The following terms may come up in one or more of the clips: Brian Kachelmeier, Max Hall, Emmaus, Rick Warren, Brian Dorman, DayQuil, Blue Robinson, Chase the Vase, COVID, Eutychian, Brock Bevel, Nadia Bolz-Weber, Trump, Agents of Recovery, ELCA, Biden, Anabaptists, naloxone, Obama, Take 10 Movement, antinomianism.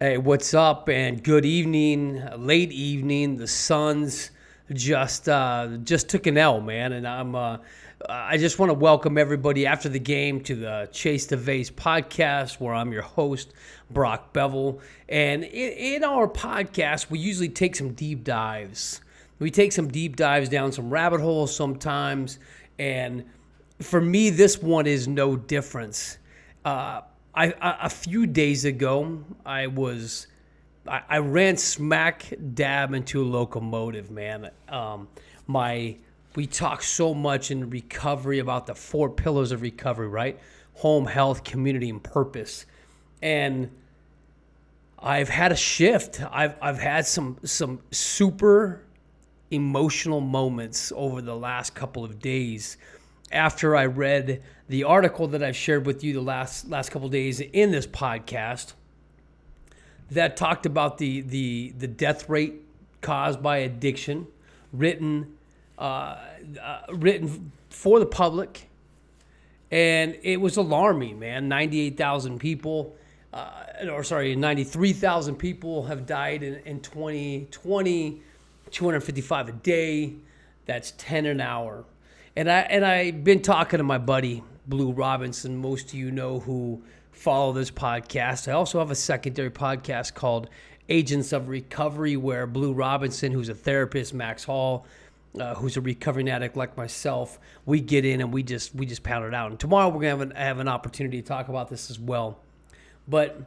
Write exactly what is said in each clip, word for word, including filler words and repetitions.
Hey, what's up and good evening, late evening. The Suns just uh, just took an L, man, and I'm uh, I just want to welcome everybody after the game to the Chase the Vase podcast, where I'm your host, Brock Bevel. And in, in our podcast, we usually take some deep dives. We take some deep dives down some rabbit holes sometimes, and for me, this one is no different. Uh, I, I, a few days ago, I was, I, I ran smack dab into a locomotive, man. Um, my, we talk so much in recovery about the four pillars of recovery, right? Home, health, community, and purpose. And I've had a shift. I've, I've had some, some super emotional moments over the last couple of days after I read the article that I've shared with you the last last couple of days in this podcast that talked about the the the death rate caused by addiction, written uh, uh, written for the public, and it was alarming, man. ninety-eight thousand people, uh, or sorry, ninety-three thousand people have died in, in twenty twenty, two hundred fifty-five a day. That's ten an hour. And I and I've been talking to my buddy Blue Robinson. Most of you know who follow this podcast. I also have a secondary podcast called Agents of Recovery, where Blue Robinson, who's a therapist, Max Hall, uh, who's a recovering addict like myself, we get in and we just we just pound it out. And tomorrow we're gonna have an, have an opportunity to talk about this as well. But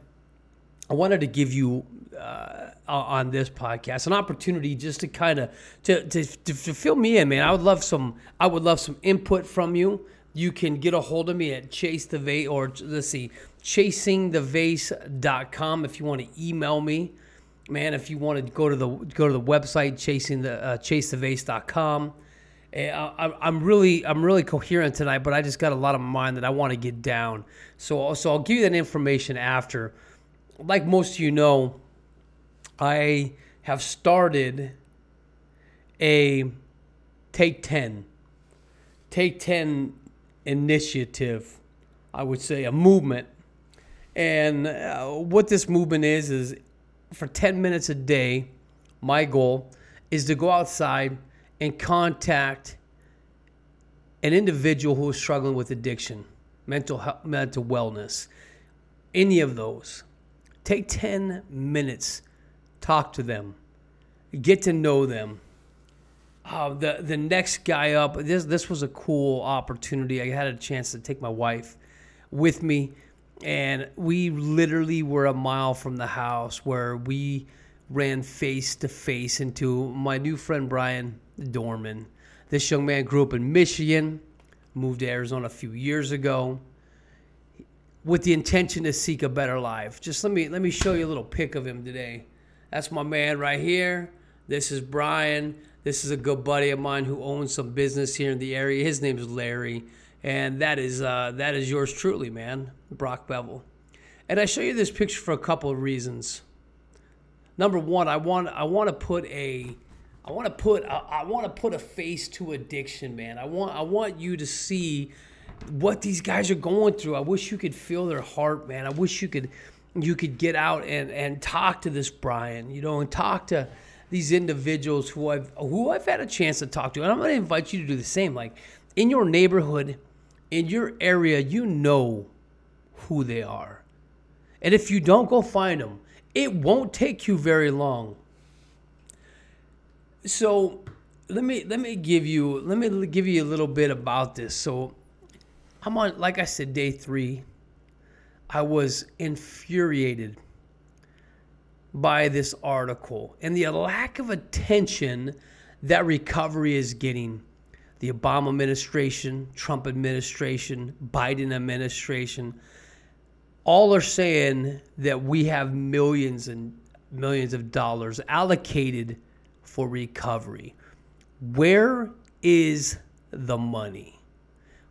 I wanted to give you uh, on this podcast an opportunity just to kind of to, to to fill me in, man. I would love some I would love some input from you. You can get a hold of me at Chase the Vase, or let's see, chasing the vase dot com if you want to email me, man. If you want to go to the go to the website chasing the uh, chase the vase dot com. I, I'm really, I'm really coherent tonight, but I just got a lot on my mind that I want to get down. So, so I'll give you that information after. Like most of you know, I have started a Take ten, Take ten initiative, I would say, a movement. And uh, what this movement is, is for ten minutes a day, my goal is to go outside and contact an individual who is struggling with addiction, mental health, mental wellness, any of those. Take ten minutes, talk to them, get to know them. Uh, the the next guy up, this this was a cool opportunity. I had a chance to take my wife with me, and we literally were a mile from the house where we ran face to face into my new friend, Brian Dorman. This young man grew up in Michigan, moved to Arizona a few years ago, with the intention to seek a better life. Just let me let me show you a little pic of him today. That's my man right here. This is Brian. This is a good buddy of mine who owns some business here in the area. His name is Larry, and that is uh, that is yours truly, man, Brock Bevel. And I show you this picture for a couple of reasons. Number one, I want I want to put a I want to put a, I want to put a face to addiction, man. I want I want you to see what these guys are going through. I wish you could feel their heart, man. I wish you could you could get out and, and talk to this Brian, you know, and talk to these individuals who I've who I've had a chance to talk to. And I'm going to invite you to do the same. Like, in your neighborhood, in your area, you know who they are. And if you don't, go find them. It won't take you very long. So let me let me give you let me give you a little bit about this. So I'm on, like I said, day three. I was infuriated by this article and the lack of attention that recovery is getting. The Obama administration, Trump administration, Biden administration, all are saying that we have millions and millions of dollars allocated for recovery. Where is the money?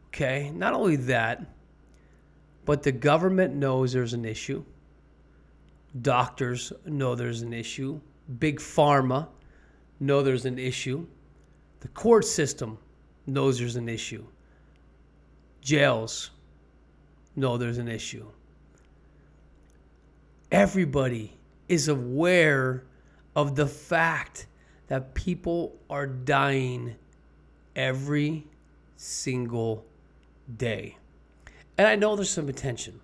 Okay, not only that, but the government knows there's an issue. Doctors know there's an issue. Big Pharma know there's an issue. The court system knows there's an issue. Jails know there's an issue. Everybody is aware of the fact that people are dying every single day. And I know there's some attention.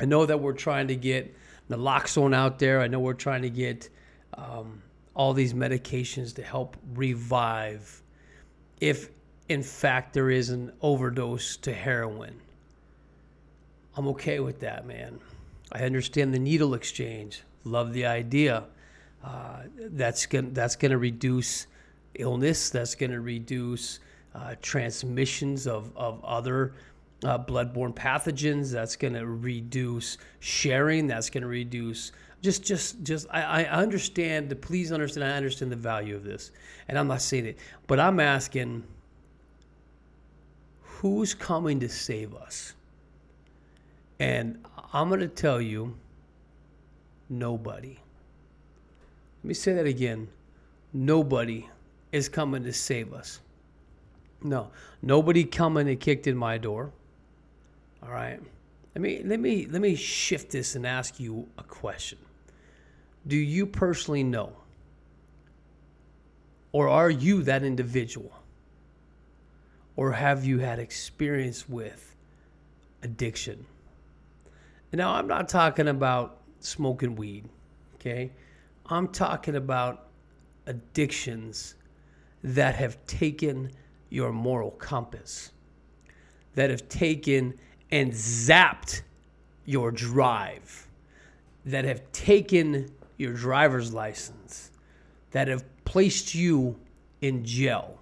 I know that we're trying to get naloxone out there. I know we're trying to get um, all these medications to help revive if, in fact, there is an overdose to heroin. I'm okay with that, man. I understand the needle exchange. Love the idea. Uh, that's gonna, that's going to reduce illness. That's going to reduce uh, transmissions of, of other uh, bloodborne pathogens. That's going to reduce sharing. That's going to reduce just, just, just, I, I understand the, please understand, I understand the value of this, and I'm not saying it, but I'm asking, who's coming to save us? And I'm going to tell you, nobody. Let me say that again. Nobody is coming to save us. No, nobody coming and kicked in my door. All right. Let me let me let me shift this and ask you a question. Do you personally know, or are you that individual, or have you had experience with addiction? And now I'm not talking about smoking weed, okay? I'm talking about addictions that have taken your moral compass, that have taken and zapped your drive, that have taken your driver's license, that have placed you in jail.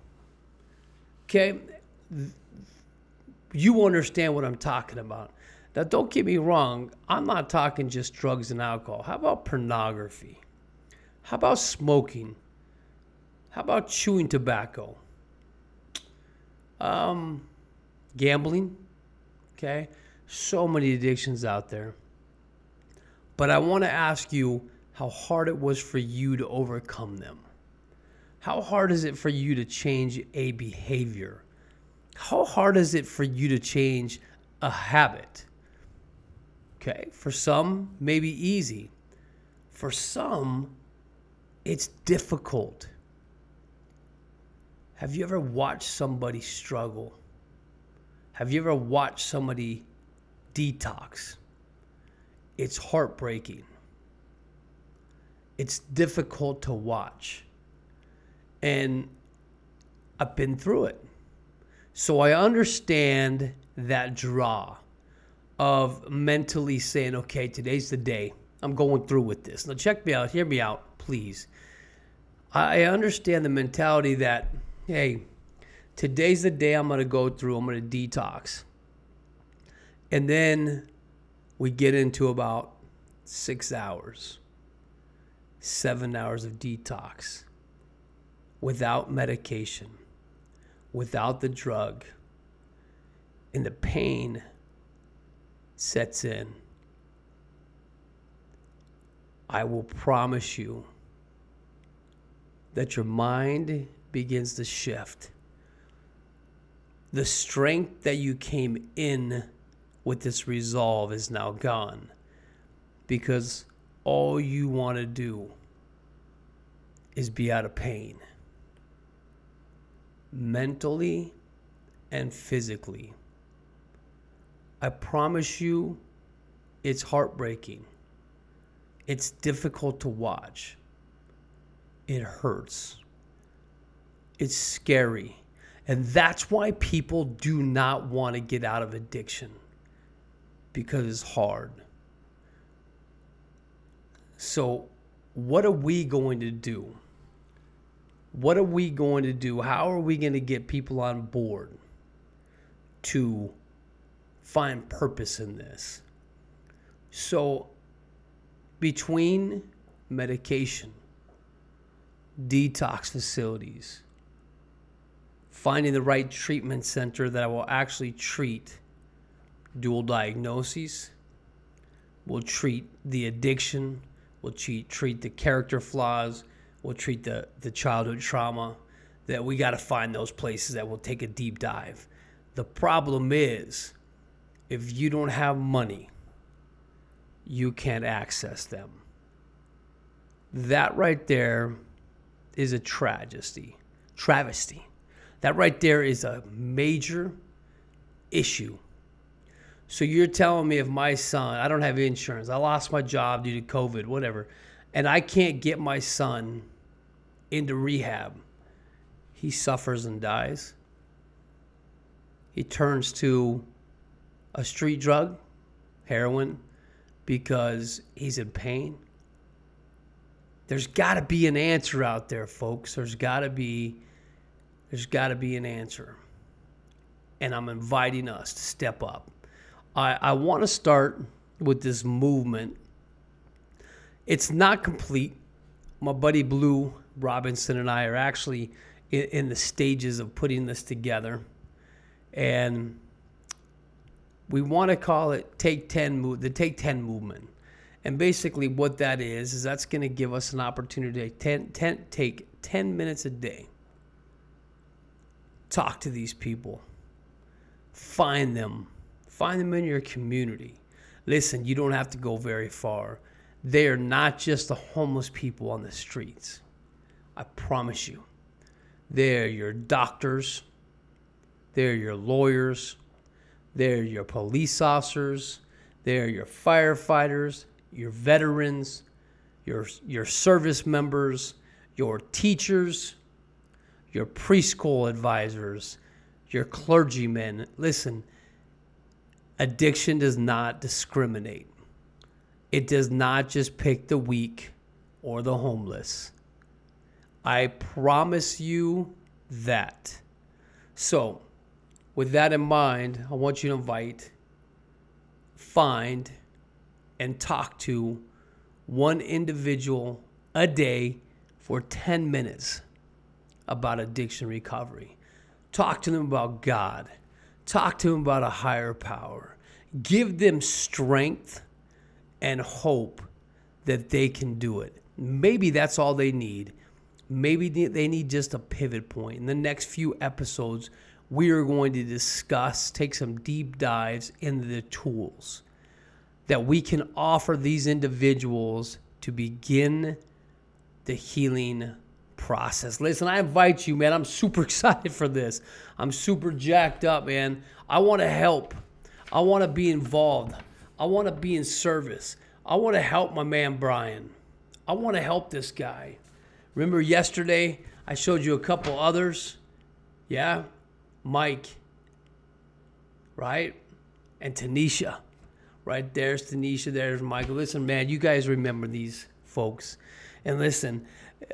Okay? You understand what I'm talking about. Now, don't get me wrong. I'm not talking just drugs and alcohol. How about pornography? How about smoking? How about chewing tobacco? Um, gambling, okay? So many addictions out there. But I want to ask you how hard it was for you to overcome them. How hard is it for you to change a behavior? How hard is it for you to change a habit? Okay, for some, maybe easy. For some, it's difficult. Have you ever watched somebody struggle? Have you ever watched somebody detox? It's heartbreaking. It's difficult to watch. And I've been through it. So I understand that draw of mentally saying, okay, today's the day. I'm going through with this. Now check me out. Hear me out. Please. I understand the mentality that, hey, today's the day I'm going to go through. I'm going to detox. And then we get into about six hours, seven hours of detox without medication, without the drug. And the pain sets in. I will promise you that your mind begins to shift. The strength that you came in with this resolve is now gone, because all you want to do is be out of pain, mentally and physically. I promise you, it's heartbreaking. It's difficult to watch. It hurts. It's scary. And that's why people do not want to get out of addiction, because it's hard. So what are we going to do? What are we going to do? How are we going to get people on board to find purpose in this? So between medication, detox facilities, finding the right treatment center that will actually treat dual diagnoses, will treat the addiction, will treat, treat the character flaws, will treat the, the childhood trauma, that we got to find those places that will take a deep dive. The problem is, if you don't have money, you can't access them. That right there is a tragedy, travesty. That right there is a major issue. So you're telling me if my son, I don't have insurance, I lost my job due to COVID, whatever, and I can't get my son into rehab, he suffers and dies. He turns to a street drug, heroin, because he's in pain. There's got to be an answer out there, folks. There's got to be, there's got to be an answer. And I'm inviting us to step up. I, I want to start with this movement. It's not complete. My buddy Blue Robinson and I are actually in, in the stages of putting this together. And we want to call it Take ten, the Take ten Movement. And basically what that is, is that's going to give us an opportunity to ten, ten, take ten minutes a day. Talk to these people. Find them. Find them in your community. Listen, you don't have to go very far. They are not just the homeless people on the streets. I promise you. They're your doctors. They're your lawyers. They're your police officers. They're your firefighters. Your veterans, your your service members, your teachers, your preschool advisors, your clergymen. Listen, addiction does not discriminate. It does not just pick the weak or the homeless. I promise you that. So, with that in mind, I want you to invite, find, and talk to one individual a day for ten minutes about addiction recovery. Talk to them about God. Talk to them about a higher power. Give them strength and hope that they can do it. Maybe that's all they need. Maybe they need just a pivot point. In the next few episodes, we are going to discuss, take some deep dives into the tools that we can offer these individuals to begin the healing process. Listen, I invite you, man. I'm super excited for this. I'm super jacked up, man. I want to help. I want to be involved. I want to be in service. I want to help my man, Brian. I want to help this guy. Remember yesterday, I showed you a couple others. Yeah? Mike, right? And Tanisha. Right, there's Tanisha, there's Michael. Listen, man, you guys remember these folks. And listen,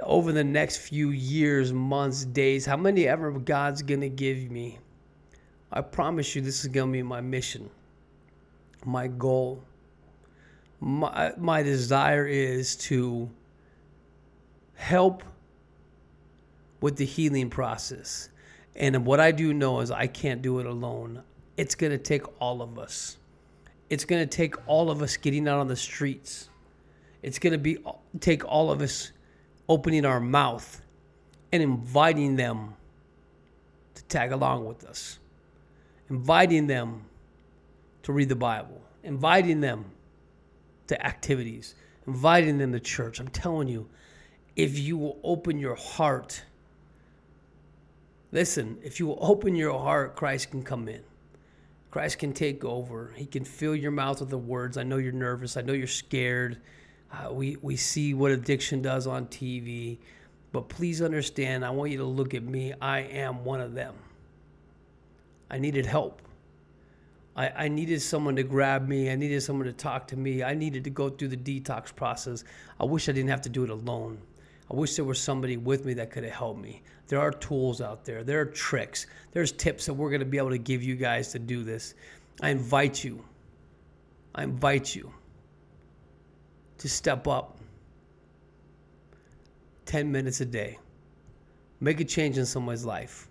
over the next few years, months, days, how many ever God's going to give me, I promise you this is going to be my mission, my goal. My, my desire is to help with the healing process. And what I do know is I can't do it alone. It's going to take all of us. It's going to take all of us getting out on the streets. It's going to be take all of us opening our mouth and inviting them to tag along with us, inviting them to read the Bible, inviting them to activities, inviting them to church. I'm telling you, if you will open your heart, listen, if you will open your heart, Christ can come in. Christ can take over. He can fill your mouth with the words. I know you're nervous. I know you're scared. Uh, we, we see what addiction does on T V. But please understand, I want you to look at me. I am one of them. I needed help. I, I needed someone to grab me. I needed someone to talk to me. I needed to go through the detox process. I wish I didn't have to do it alone. I wish there was somebody with me that could have helped me. There are tools out there. There are tricks. There's tips that we're going to be able to give you guys to do this. I invite you. I invite you to step up ten minutes a day. Make a change in someone's life.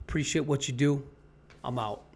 Appreciate what you do. I'm out.